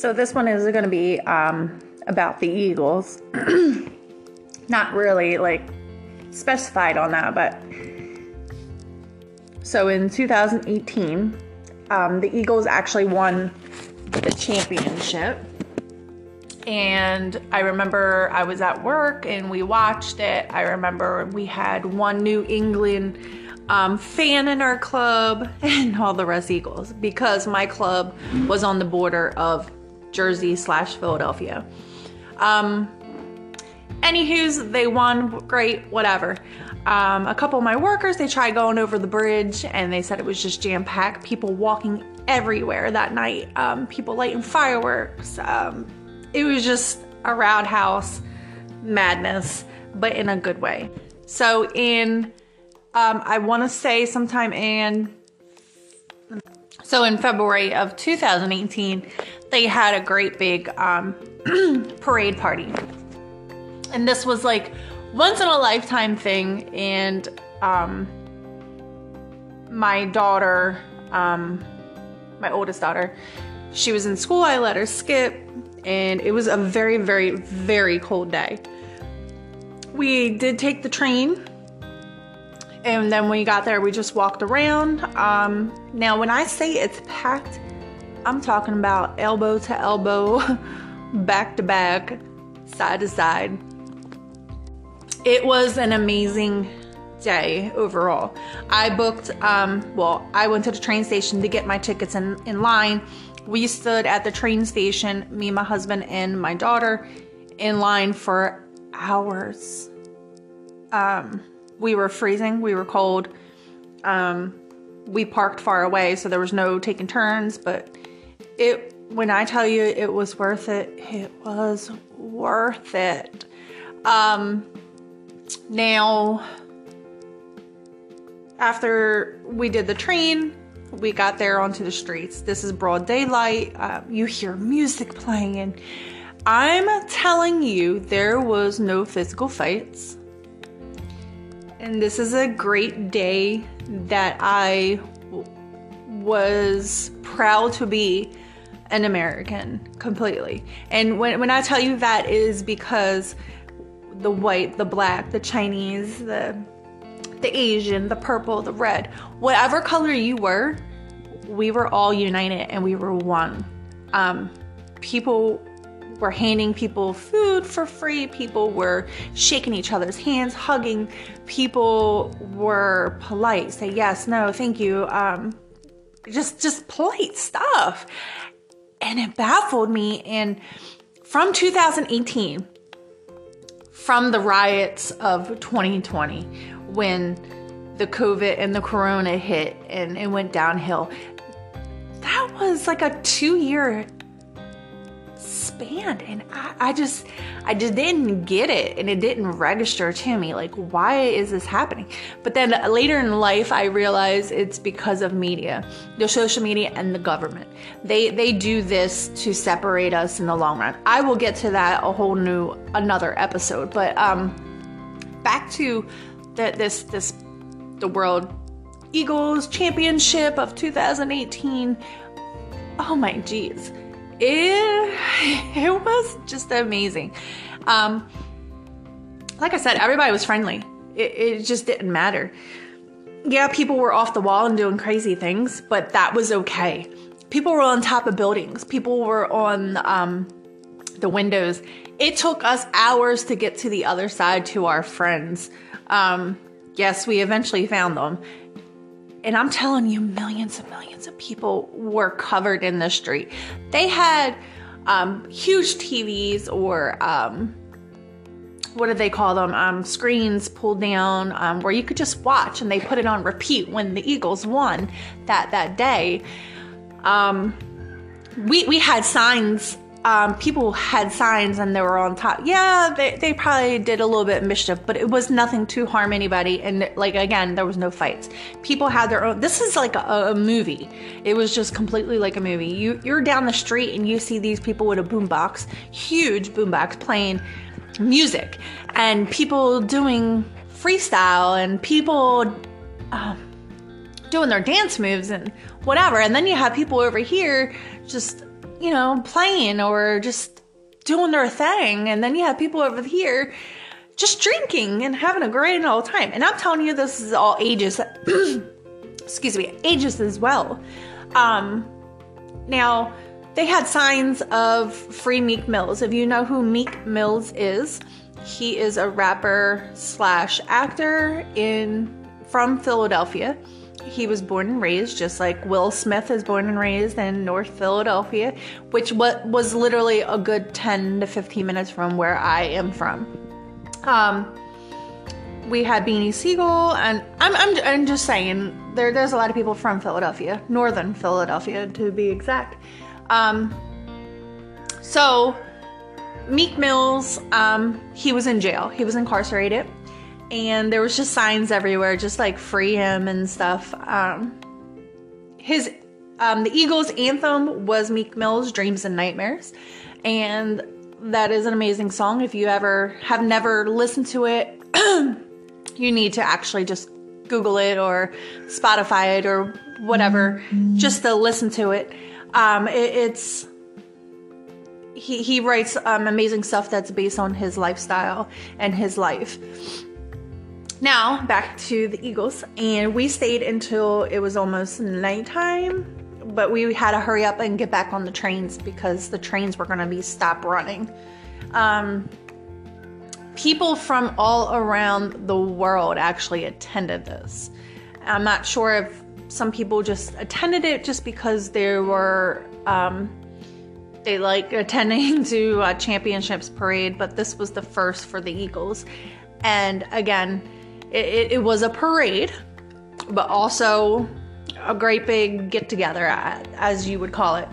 So this one is going to be about the Eagles. Not really like specified on that, but so in 2018, the Eagles actually won the championship. And I remember I was at work and we watched it. I remember we had one New England fan in our club and all the rest Eagles, because my club was on the border of Jersey / Philadelphia. Anywho's, they won, great, whatever. A couple of my workers, they tried going over the bridge and they said it was just jam-packed. People walking everywhere that night. People lighting fireworks. It was just a roundhouse madness, but in a good way. So in, I want to say sometime in, so in February of 2018, they had a great big parade party. And this was like once in a lifetime thing. And my daughter, my oldest daughter, she was in school. I let her skip. And it was a very, very, very cold day. We did take the train. And then when we got there, we just walked around. Now, when I say it's packed, I'm talking about elbow to elbow, back to back, side to side. It was an amazing day overall. I booked, well, I went to the train station to get my tickets in line. We stood at the train station, me, my husband, and my daughter, in line for hours. We were freezing. We were cold. We parked far away, so there was no taking turns. But it, when I tell you it was worth it, it was worth it. Now, after we did the train, we got there onto the streets. This is broad daylight. You hear music playing. And I'm telling you, there was no physical fights. And this is a great day that I was proud to be an American completely. And when I tell you that, is because the white, the black, the Chinese, the Asian, the purple, the red, whatever color you were, we were all united and we were one. People were handing people food for free. People were shaking each other's hands, hugging. People were polite, say yes, no, thank you. Just polite stuff. And it baffled me. And from 2018, from the riots of 2020, when the COVID and the Corona hit and it went downhill, that was like a 2-year span. And I just didn't get it. And it didn't register to me. Like, why is this happening? But then later in life, I realized it's because of media, the social media and the government. They do this to separate us in the long run. I will get to that another episode, but, back to the World Eagles Championship of 2018. Oh my geez. It was just amazing. Like I said, everybody was friendly. It just didn't matter. Yeah, people were off the wall and doing crazy things, but that was okay. People were on top of buildings. People were on the windows. It took us hours to get to the other side to our friends. Yes, we eventually found them. And I'm telling you, millions and millions of people were covered in the street. They had huge TVs or what do they call them? Screens pulled down where you could just watch, and they put it on repeat when the Eagles won that day. We had signs. People had signs and they were on top. Yeah, they probably did a little bit of mischief, but it was nothing to harm anybody. And like, again, there was no fights. People had their own. This is like a movie. It was just completely like a movie. You're down the street and you see these people with a boombox, huge boombox, playing music and people doing freestyle and people doing their dance moves and whatever. And then you have people over here just you know, playing or just doing their thing. And then you have people over here just drinking and having a great old time. And I'm telling you, this is all ages. Excuse me, ages as well. Now, they had signs of free Meek Mills. If you know who Meek Mills is, he is a rapper / actor from Philadelphia. He was born and raised, just like Will Smith is born and raised in North Philadelphia, which was literally a good 10 to 15 minutes from where I am from. We had Beanie Sigel, and I'm just saying, there's a lot of people from Philadelphia, Northern Philadelphia to be exact. So Meek Mills, he was in jail. He was incarcerated. And there was just signs everywhere, just like free him and stuff. The Eagles anthem was Meek Mill's Dreams and Nightmares. And that is an amazing song. If you have never listened to it, you need to actually just Google it or Spotify it or whatever, just to listen to it. He writes amazing stuff that's based on his lifestyle and his life. Now, back to the Eagles, and we stayed until it was almost nighttime, but we had to hurry up and get back on the trains because the trains were going to be stopped running. People from all around the world actually attended this. I'm not sure if some people just attended it just because they were, they like attending to a championships parade, but this was the first for the Eagles. And again, it was a parade, but also a great big get-together, as you would call it.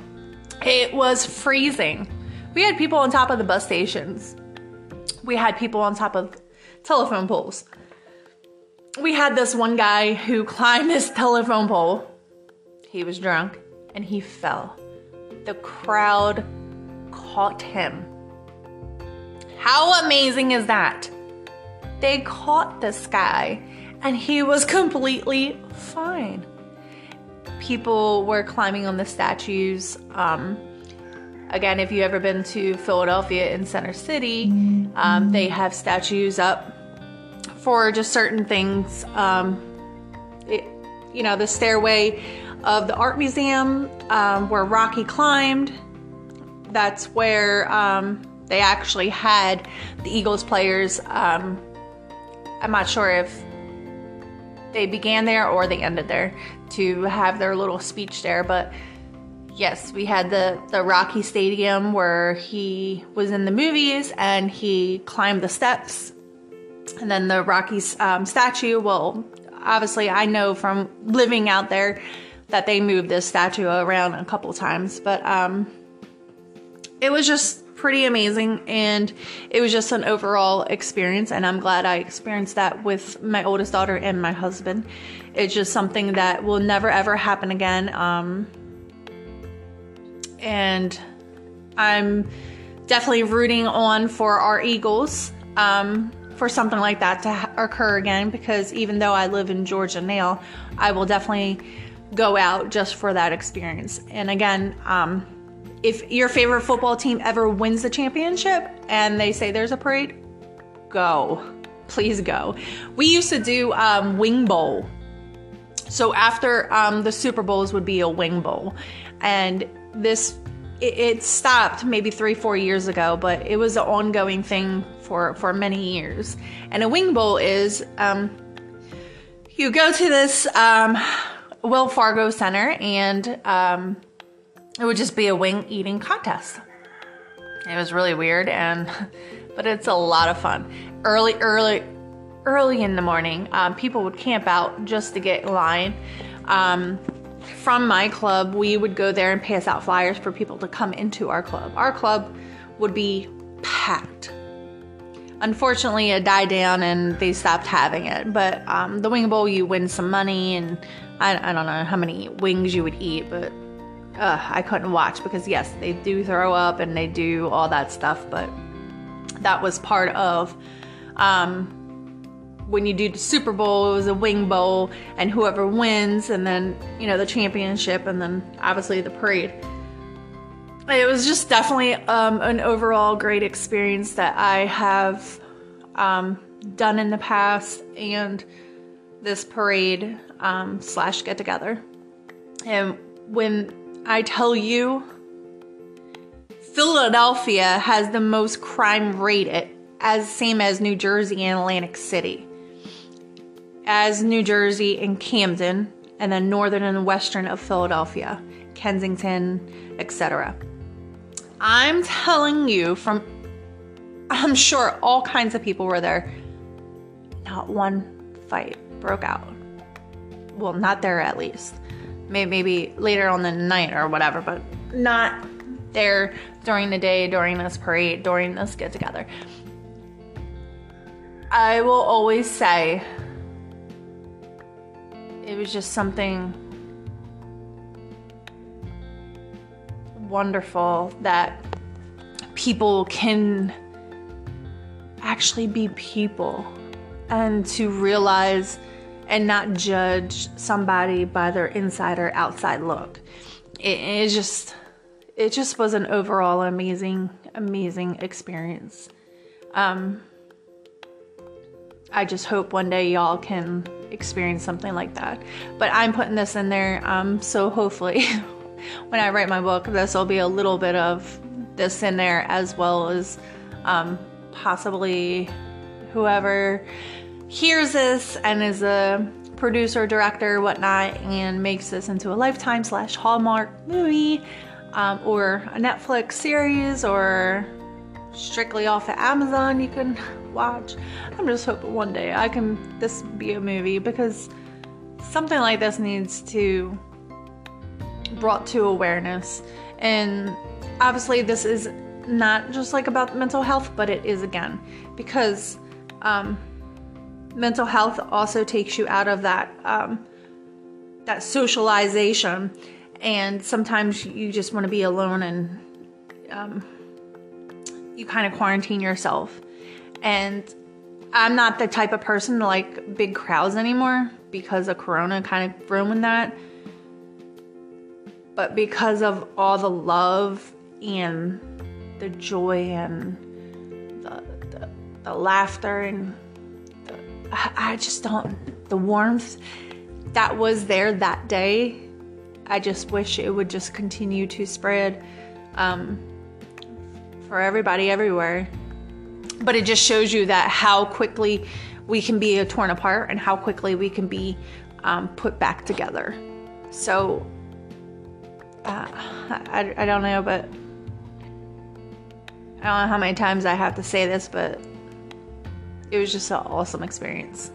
It was freezing. We had people on top of the bus stations. We had people on top of telephone poles. We had this one guy who climbed this telephone pole. He was drunk, and he fell. The crowd caught him. How amazing is that? They caught this guy, and he was completely fine. People were climbing on the statues. Again, if you've ever been to Philadelphia in Center City, they have statues up for just certain things. The stairway of the art museum, where Rocky climbed, that's where they actually had the Eagles players. I'm not sure if they began there or they ended there to have their little speech there. But yes, we had the Rocky Stadium where he was in the movies and he climbed the steps. And then the Rocky statue. Well, obviously I know from living out there that they moved this statue around a couple times. But it was just pretty amazing, and it was just an overall experience, and I'm glad I experienced that with my oldest daughter and my husband. It's just something that will never ever happen again, and I'm definitely rooting on for our Eagles for something like that to occur again, because even though I live in Georgia now, I will definitely go out just for that experience. And again, if your favorite football team ever wins the championship and they say there's a parade, go. Please go. We used to do wing bowl. So after the Super Bowls would be a wing bowl. And this, it stopped maybe 3-4 years ago, but it was an ongoing thing for many years. And a wing bowl is you go to this Will Fargo Center, and it would just be a wing eating contest. It was really weird, but it's a lot of fun. Early in the morning, people would camp out just to get in line. From my club, we would go there and pass out flyers for people to come into our club. Our club would be packed. Unfortunately, it died down and they stopped having it. But the wing bowl, you win some money, and I don't know how many wings you would eat, but I couldn't watch because, yes, they do throw up and they do all that stuff, but that was part of when you do the Super Bowl. It was a wing bowl, and whoever wins, and then, the championship, and then obviously the parade. It was just definitely an overall great experience that I have done in the past, and this parade / get together. And when I tell you, Philadelphia has the most crime rate, same as New Jersey and Atlantic City. As New Jersey and Camden, and then northern and western of Philadelphia, Kensington, etc. I'm telling you, I'm sure all kinds of people were there. Not one fight broke out. Well, not there at least. Maybe later on the night or whatever, but not there during the day, during this parade, during this get-together. I will always say it was just something wonderful that people can actually be people, and to realize and not judge somebody by their inside or outside look. It just was an overall amazing experience. I just hope one day y'all can experience something like that. But I'm putting this in there, so hopefully when I write my book, this will be a little bit of this in there, as well as possibly whoever hears this and is a producer, director, whatnot, and makes this into a Lifetime / Hallmark movie, or a Netflix series, or strictly off of Amazon you can watch. I'm just hoping one day this be a movie, because something like this needs to brought to awareness. And obviously this is not just like about mental health, but it is again, because mental health also takes you out of that that socialization, and sometimes you just want to be alone, and you kind of quarantine yourself. And I'm not the type of person to like big crowds anymore, because of Corona kind of ruined that. But because of all the love and the joy and the laughter and I just don't, the warmth that was there that day, I just wish it would just continue to spread for everybody everywhere. But it just shows you that how quickly we can be torn apart and how quickly we can be put back together. So I don't know, but I don't know how many times I have to say this, but it was just an awesome experience.